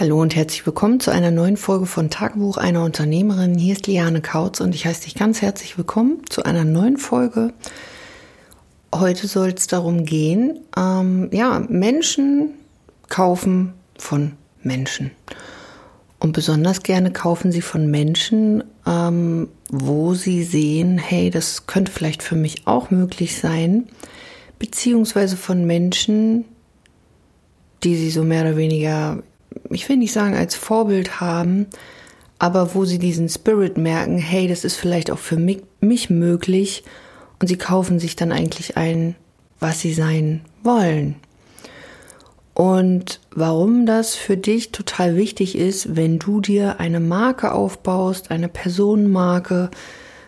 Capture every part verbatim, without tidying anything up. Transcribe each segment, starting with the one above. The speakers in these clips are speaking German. Hallo und herzlich willkommen zu einer neuen Folge von Tagebuch einer Unternehmerin. Hier ist Liane Kautz und ich heiße dich ganz herzlich willkommen zu einer neuen Folge. Heute soll es darum gehen, ähm, ja, Menschen kaufen von Menschen. Und besonders gerne kaufen sie von Menschen, ähm, wo sie sehen, hey, das könnte vielleicht für mich auch möglich sein, beziehungsweise von Menschen, die sie so mehr oder weniger, ich will nicht sagen als Vorbild haben, aber wo sie diesen Spirit merken, hey, das ist vielleicht auch für mich, mich möglich, und sie kaufen sich dann eigentlich ein, was sie sein wollen. Und warum das für dich total wichtig ist, wenn du dir eine Marke aufbaust, eine Personenmarke,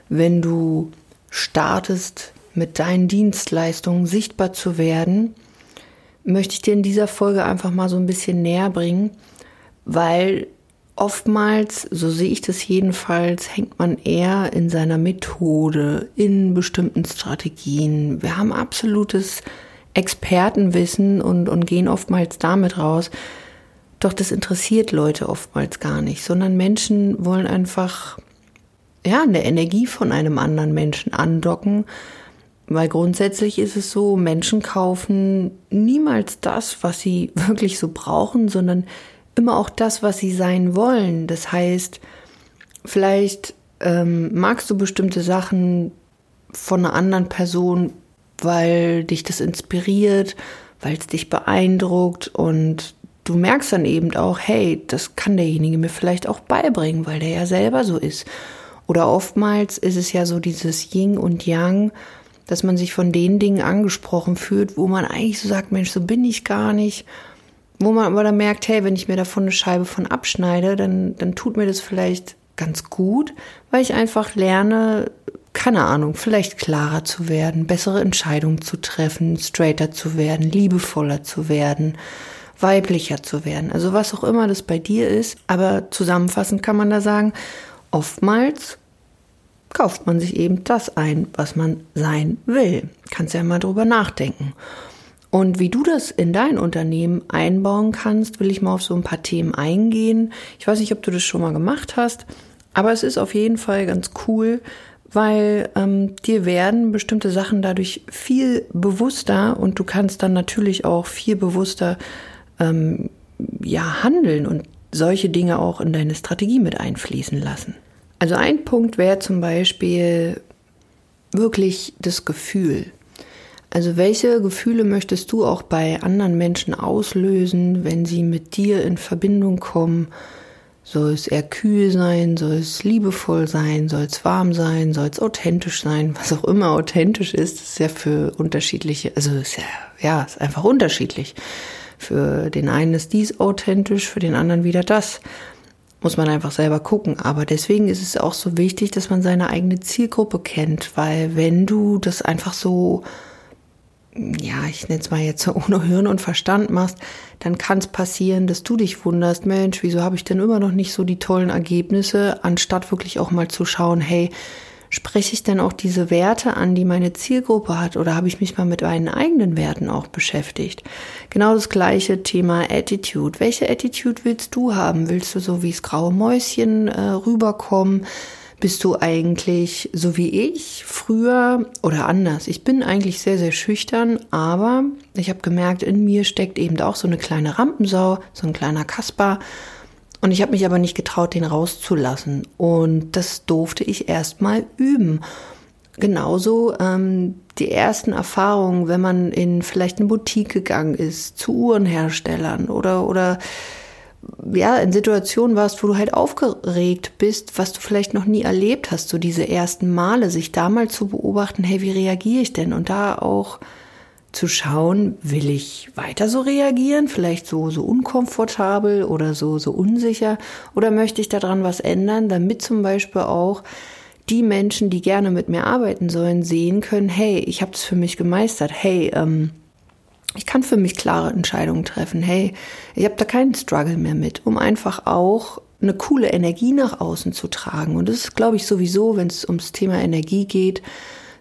wenn du startest mit deinen Dienstleistungen sichtbar zu werden, möchte ich dir in dieser Folge einfach mal so ein bisschen näher bringen, weil oftmals, so sehe ich das jedenfalls, hängt man eher in seiner Methode, in bestimmten Strategien. Wir haben absolutes Expertenwissen und, und gehen oftmals damit raus. Doch das interessiert Leute oftmals gar nicht, sondern Menschen wollen einfach ja, an der Energie von einem anderen Menschen andocken. Weil grundsätzlich ist es so, Menschen kaufen niemals das, was sie wirklich so brauchen, sondern immer auch das, was sie sein wollen. Das heißt, vielleicht ähm, magst du bestimmte Sachen von einer anderen Person, weil dich das inspiriert, weil es dich beeindruckt, und du merkst dann eben auch, hey, das kann derjenige mir vielleicht auch beibringen, weil der ja selber so ist. Oder oftmals ist es ja so dieses Yin und Yang, dass man sich von den Dingen angesprochen fühlt, wo man eigentlich so sagt, Mensch, so bin ich gar nicht. Wo man aber dann merkt, hey, wenn ich mir davon eine Scheibe von abschneide, dann, dann tut mir das vielleicht ganz gut, weil ich einfach lerne, keine Ahnung, vielleicht klarer zu werden, bessere Entscheidungen zu treffen, straighter zu werden, liebevoller zu werden, weiblicher zu werden. Also was auch immer das bei dir ist. Aber zusammenfassend kann man da sagen, oftmals kauft man sich eben das ein, was man sein will. Kannst ja mal drüber nachdenken. Und wie du das in dein Unternehmen einbauen kannst, will ich mal auf so ein paar Themen eingehen. Ich weiß nicht, ob du das schon mal gemacht hast, aber es ist auf jeden Fall ganz cool, weil ähm, dir werden bestimmte Sachen dadurch viel bewusster, und du kannst dann natürlich auch viel bewusster ähm, ja, handeln und solche Dinge auch in deine Strategie mit einfließen lassen. Also ein Punkt wäre zum Beispiel wirklich das Gefühl. Also welche Gefühle möchtest du auch bei anderen Menschen auslösen, wenn sie mit dir in Verbindung kommen? Soll es eher kühl sein? Soll es liebevoll sein? Soll es warm sein? Soll es authentisch sein? Was auch immer authentisch ist, ist ja für unterschiedliche, also ist ja, ja, ist einfach unterschiedlich. Für den einen ist dies authentisch, für den anderen wieder das. Muss man einfach selber gucken. Aber deswegen ist es auch so wichtig, dass man seine eigene Zielgruppe kennt, weil wenn du das einfach so, ja, ich nenne es mal jetzt so ohne Hirn und Verstand machst, dann kann es passieren, dass du dich wunderst, Mensch, wieso habe ich denn immer noch nicht so die tollen Ergebnisse, anstatt wirklich auch mal zu schauen, hey, spreche ich denn auch diese Werte an, die meine Zielgruppe hat, oder habe ich mich mal mit meinen eigenen Werten auch beschäftigt? Genau das gleiche Thema Attitude. Welche Attitude willst du haben? Willst du so wie das graue Mäuschen äh, rüberkommen? Bist du eigentlich so wie ich früher oder anders? Ich bin eigentlich sehr, sehr schüchtern, aber ich habe gemerkt, in mir steckt eben auch so eine kleine Rampensau, so ein kleiner Kasper. Und ich habe mich aber nicht getraut, den rauszulassen. Und das durfte ich erst mal üben. Genauso ähm, die ersten Erfahrungen, wenn man in vielleicht eine Boutique gegangen ist, zu Uhrenherstellern oder, oder ja, in Situationen warst, wo du halt aufgeregt bist, was du vielleicht noch nie erlebt hast, so diese ersten Male, sich da mal zu beobachten, hey, wie reagiere ich denn? Und da auch zu schauen, will ich weiter so reagieren, vielleicht so so unkomfortabel oder so so unsicher, oder möchte ich daran was ändern, damit zum Beispiel auch die Menschen, die gerne mit mir arbeiten sollen, sehen können, hey, ich habe das für mich gemeistert, hey, ähm, ich kann für mich klare Entscheidungen treffen, hey, ich habe da keinen Struggle mehr mit, um einfach auch eine coole Energie nach außen zu tragen. Und das ist, glaube ich, sowieso, wenn es ums Thema Energie geht,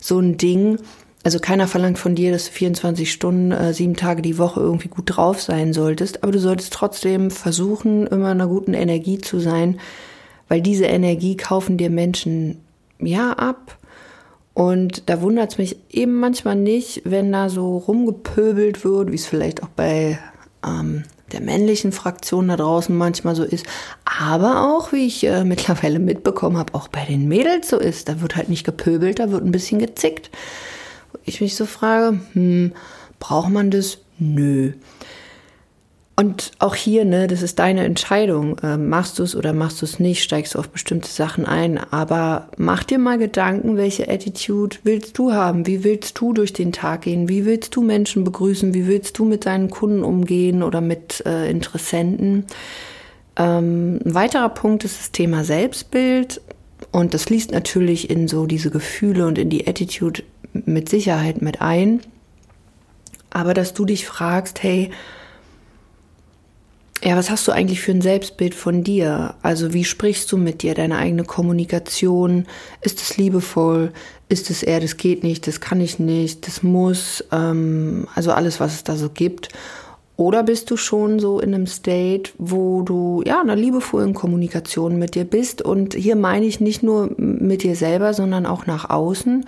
so ein Ding, Also keiner verlangt von dir, dass du vierundzwanzig Stunden, äh, sieben Tage die Woche irgendwie gut drauf sein solltest. Aber du solltest trotzdem versuchen, immer in einer guten Energie zu sein, weil diese Energie kaufen dir Menschen ja ab. Und da wundert es mich eben manchmal nicht, wenn da so rumgepöbelt wird, wie es vielleicht auch bei ähm, der männlichen Fraktion da draußen manchmal so ist. Aber auch, wie ich äh, mittlerweile mitbekommen habe, auch bei den Mädels so ist. Da wird halt nicht gepöbelt, da wird ein bisschen gezickt. Ich mich so frage, hm, braucht man das? Nö. Und auch hier, ne, das ist deine Entscheidung. Ähm, machst du es oder machst du es nicht? Steigst du auf bestimmte Sachen ein? Aber mach dir mal Gedanken, welche Attitude willst du haben? Wie willst du durch den Tag gehen? Wie willst du Menschen begrüßen? Wie willst du mit deinen Kunden umgehen oder mit äh, Interessenten? Ähm, ein weiterer Punkt ist das Thema Selbstbild. Und das fließt natürlich in so diese Gefühle und in die Attitude mit Sicherheit mit ein. Aber dass du dich fragst, hey, ja, was hast du eigentlich für ein Selbstbild von dir? Also wie sprichst du mit dir, deine eigene Kommunikation? Ist es liebevoll? Ist es eher, das geht nicht, das kann ich nicht, das muss? Ähm, also alles, was es da so gibt. Oder bist du schon so in einem State, wo du ja in einer liebevollen Kommunikation mit dir bist? Und hier meine ich nicht nur mit dir selber, sondern auch nach außen.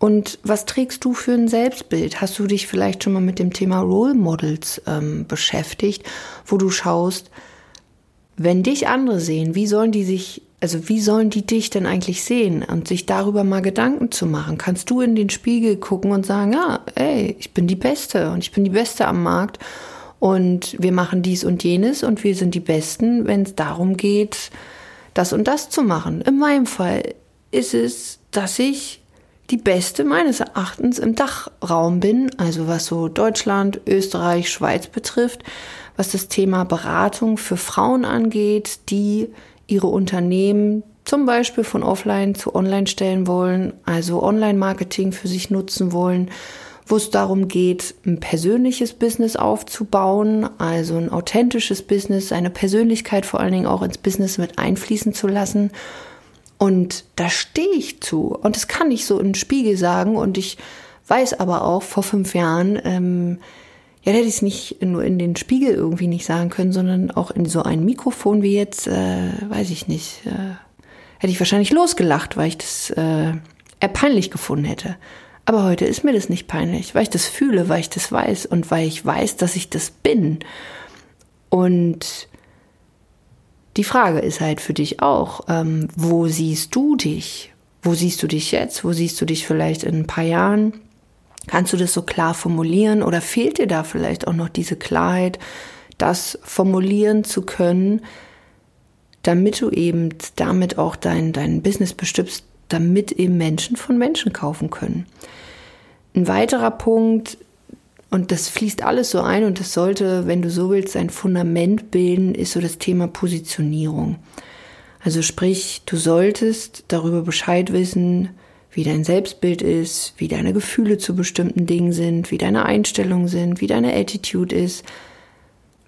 Und was trägst du für ein Selbstbild? Hast du dich vielleicht schon mal mit dem Thema Role Models ähm, beschäftigt, wo du schaust, wenn dich andere sehen, wie sollen die sich, also wie sollen die dich denn eigentlich sehen und sich darüber mal Gedanken zu machen? Kannst du in den Spiegel gucken und sagen, ja, ey, ich bin die Beste und ich bin die Beste am Markt und wir machen dies und jenes und wir sind die Besten, wenn es darum geht, das und das zu machen. In meinem Fall ist es, dass ich die Beste meines Erachtens im Dachraum bin, also was so Deutschland, Österreich, Schweiz betrifft, was das Thema Beratung für Frauen angeht, die ihre Unternehmen zum Beispiel von offline zu online stellen wollen, also Online-Marketing für sich nutzen wollen, wo es darum geht, ein persönliches Business aufzubauen, also ein authentisches Business, eine Persönlichkeit vor allen Dingen auch ins Business mit einfließen zu lassen. Und da stehe ich zu. Und das kann ich so im Spiegel sagen. Und ich weiß aber auch, vor fünf Jahren, ähm, ja, hätte ich es nicht nur in den Spiegel irgendwie nicht sagen können, sondern auch in so ein Mikrofon wie jetzt, äh, weiß ich nicht, äh, hätte ich wahrscheinlich losgelacht, weil ich das äh, eher peinlich gefunden hätte. Aber heute ist mir das nicht peinlich, weil ich das fühle, weil ich das weiß und weil ich weiß, dass ich das bin. Und die Frage ist halt für dich auch, ähm, wo siehst du dich? Wo siehst du dich jetzt? Wo siehst du dich vielleicht in ein paar Jahren? Kannst du das so klar formulieren oder fehlt dir da vielleicht auch noch diese Klarheit, das formulieren zu können, damit du eben damit auch dein, dein Business bestückst, damit eben Menschen von Menschen kaufen können? Ein weiterer Punkt, und das fließt alles so ein und das sollte, wenn du so willst, ein Fundament bilden, ist so das Thema Positionierung. Also sprich, du solltest darüber Bescheid wissen, wie dein Selbstbild ist, wie deine Gefühle zu bestimmten Dingen sind, wie deine Einstellungen sind, wie deine Attitude ist,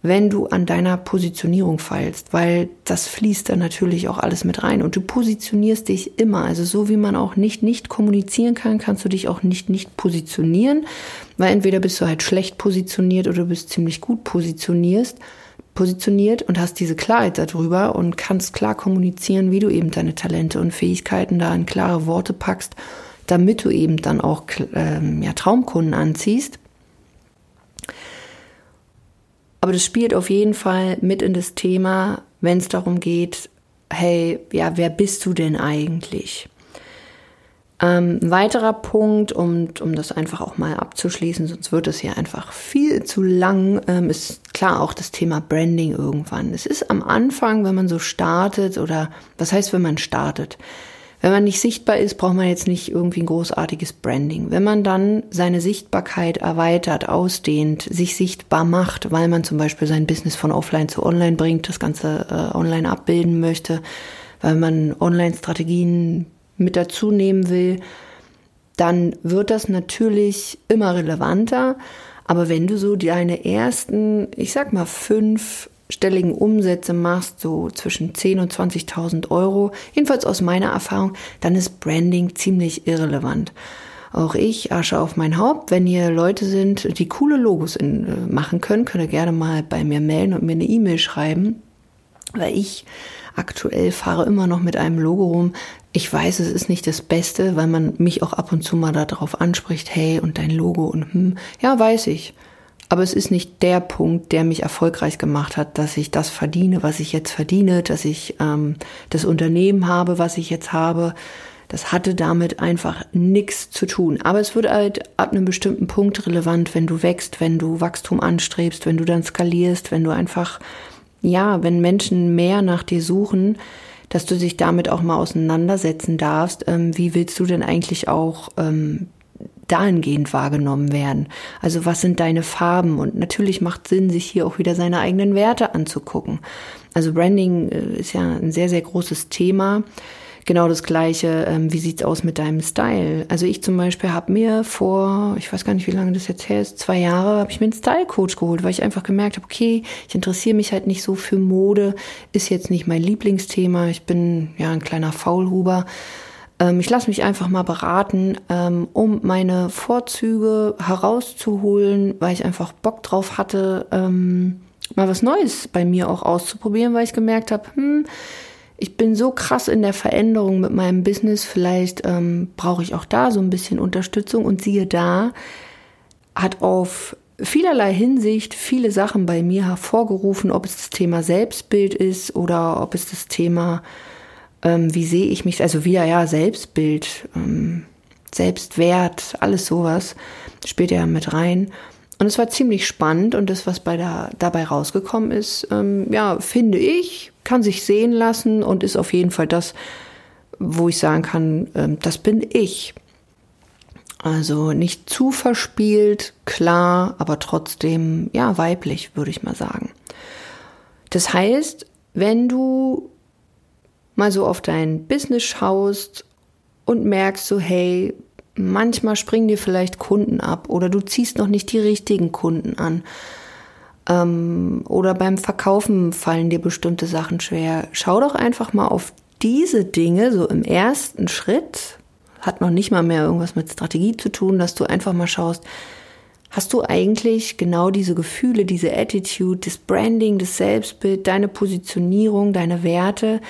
wenn du an deiner Positionierung feilst, weil das fließt dann natürlich auch alles mit rein und du positionierst dich immer. Also so wie man auch nicht nicht kommunizieren kann, kannst du dich auch nicht nicht positionieren, weil entweder bist du halt schlecht positioniert oder du bist ziemlich gut positionierst, positioniert und hast diese Klarheit darüber und kannst klar kommunizieren, wie du eben deine Talente und Fähigkeiten da in klare Worte packst, damit du eben dann auch ähm, ja, Traumkunden anziehst. Aber das spielt auf jeden Fall mit in das Thema, wenn es darum geht, hey, ja, wer bist du denn eigentlich? Ähm, ein weiterer Punkt, um, um das einfach auch mal abzuschließen, sonst wird es hier einfach viel zu lang, ähm, ist klar auch das Thema Branding irgendwann. Es ist am Anfang, wenn man so startet oder was heißt, wenn man startet? Wenn man nicht sichtbar ist, braucht man jetzt nicht irgendwie ein großartiges Branding. Wenn man dann seine Sichtbarkeit erweitert, ausdehnt, sich sichtbar macht, weil man zum Beispiel sein Business von offline zu online bringt, das Ganze äh, online abbilden möchte, weil man Online-Strategien mit dazu nehmen will, dann wird das natürlich immer relevanter. Aber wenn du so deine ersten, ich sag mal fünf stelligen Umsätze machst, so zwischen zehn und zwanzigtausend Euro, jedenfalls aus meiner Erfahrung, dann ist Branding ziemlich irrelevant. auch ich, Asche auf mein Haupt. Wenn hier Leute sind, die coole Logos in, machen können, könnt ihr gerne mal bei mir melden und mir eine E-Mail schreiben, weil ich aktuell fahre immer noch mit einem Logo rum. Ich weiß, es ist nicht das Beste, weil man mich auch ab und zu mal darauf anspricht, hey, und dein Logo und hm, ja, weiß ich. Aber es ist nicht der Punkt, der mich erfolgreich gemacht hat, dass ich das verdiene, was ich jetzt verdiene, dass ich ähm, das Unternehmen habe, was ich jetzt habe. Das hatte damit einfach nichts zu tun. Aber es wird halt ab einem bestimmten Punkt relevant, wenn du wächst, wenn du Wachstum anstrebst, wenn du dann skalierst, wenn du einfach, ja, wenn Menschen mehr nach dir suchen, dass du dich damit auch mal auseinandersetzen darfst. Ähm, wie willst du denn eigentlich auch ähm, dahingehend wahrgenommen werden? Also was sind deine Farben? Und natürlich macht Sinn, sich hier auch wieder seine eigenen Werte anzugucken. Also Branding ist ja ein sehr, sehr großes Thema. Genau das Gleiche, wie sieht's aus mit deinem Style? Also ich zum Beispiel habe mir vor, ich weiß gar nicht, wie lange das jetzt her ist, zwei Jahre, habe ich mir einen Style-Coach geholt, weil ich einfach gemerkt habe, okay, ich interessiere mich halt nicht so für Mode, ist jetzt nicht mein Lieblingsthema, ich bin ja ein kleiner Faulhuber. Ich lasse mich einfach mal beraten, um meine Vorzüge herauszuholen, weil ich einfach Bock drauf hatte, mal was Neues bei mir auch auszuprobieren, weil ich gemerkt habe, hm, ich bin so krass in der Veränderung mit meinem Business, vielleicht ähm, brauche ich auch da so ein bisschen Unterstützung. Und siehe da, hat auf vielerlei Hinsicht viele Sachen bei mir hervorgerufen, ob es das Thema Selbstbild ist oder ob es das Thema... Wie sehe ich mich, also wieder ja Selbstbild, Selbstwert, alles sowas spielt ja mit rein. Und es war ziemlich spannend und das, was bei da, dabei rausgekommen ist, ja, finde ich, kann sich sehen lassen und ist auf jeden Fall das, wo ich sagen kann, das bin ich. Also nicht zu verspielt, klar, aber trotzdem, ja, weiblich, würde ich mal sagen. Das heißt, wenn du mal so auf dein Business schaust und merkst so, hey, manchmal springen dir vielleicht Kunden ab oder du ziehst noch nicht die richtigen Kunden an ähm, oder beim Verkaufen fallen dir bestimmte Sachen schwer. Schau doch einfach mal auf diese Dinge so im ersten Schritt, hat noch nicht mal mehr irgendwas mit Strategie zu tun, dass du einfach mal schaust, hast du eigentlich genau diese Gefühle, diese Attitude, das Branding, das Selbstbild, deine Positionierung, deine Werte,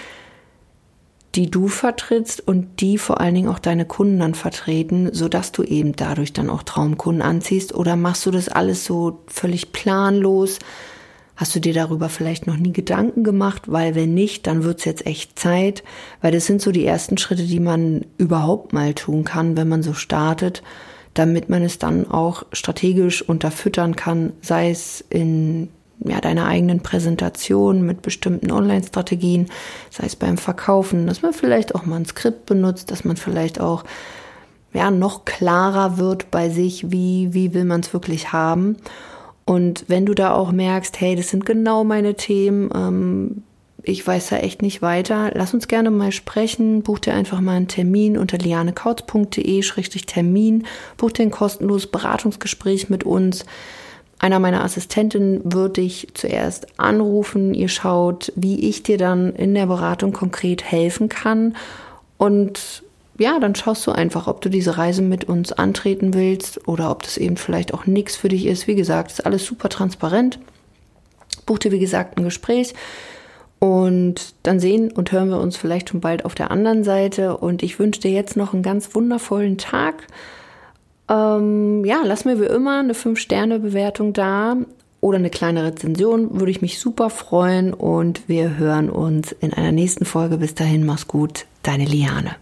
die du vertrittst und die vor allen Dingen auch deine Kunden dann vertreten, sodass du eben dadurch dann auch Traumkunden anziehst? Oder machst du das alles so völlig planlos? Hast du dir darüber vielleicht noch nie Gedanken gemacht? Weil wenn nicht, dann wird es jetzt echt Zeit. Weil das sind so die ersten Schritte, die man überhaupt mal tun kann, wenn man so startet, damit man es dann auch strategisch unterfüttern kann, sei es in ja, deiner eigenen Präsentation mit bestimmten Online-Strategien, sei es beim Verkaufen, dass man vielleicht auch mal ein Skript benutzt, dass man vielleicht auch ja, noch klarer wird bei sich, wie, wie will man es wirklich haben. Und wenn du da auch merkst, hey, das sind genau meine Themen, ähm, ich weiß da echt nicht weiter, lass uns gerne mal sprechen, buch dir einfach mal einen Termin unter lianekautz punkt de Schrägstrich Termin, buch dir ein kostenloses Beratungsgespräch mit uns. Einer meiner Assistentinnen wird dich zuerst anrufen. Ihr schaut, wie ich dir dann in der Beratung konkret helfen kann. Und ja, dann schaust du einfach, ob du diese Reise mit uns antreten willst oder ob das eben vielleicht auch nichts für dich ist. Wie gesagt, ist alles super transparent. Buch dir, wie gesagt, ein Gespräch. Und dann sehen und hören wir uns vielleicht schon bald auf der anderen Seite. Und ich wünsche dir jetzt noch einen ganz wundervollen Tag. Ähm, ja, lass mir wie immer eine fünf Sterne Bewertung da oder eine kleine Rezension, würde ich mich super freuen und wir hören uns in einer nächsten Folge. Bis dahin, mach's gut, deine Liane.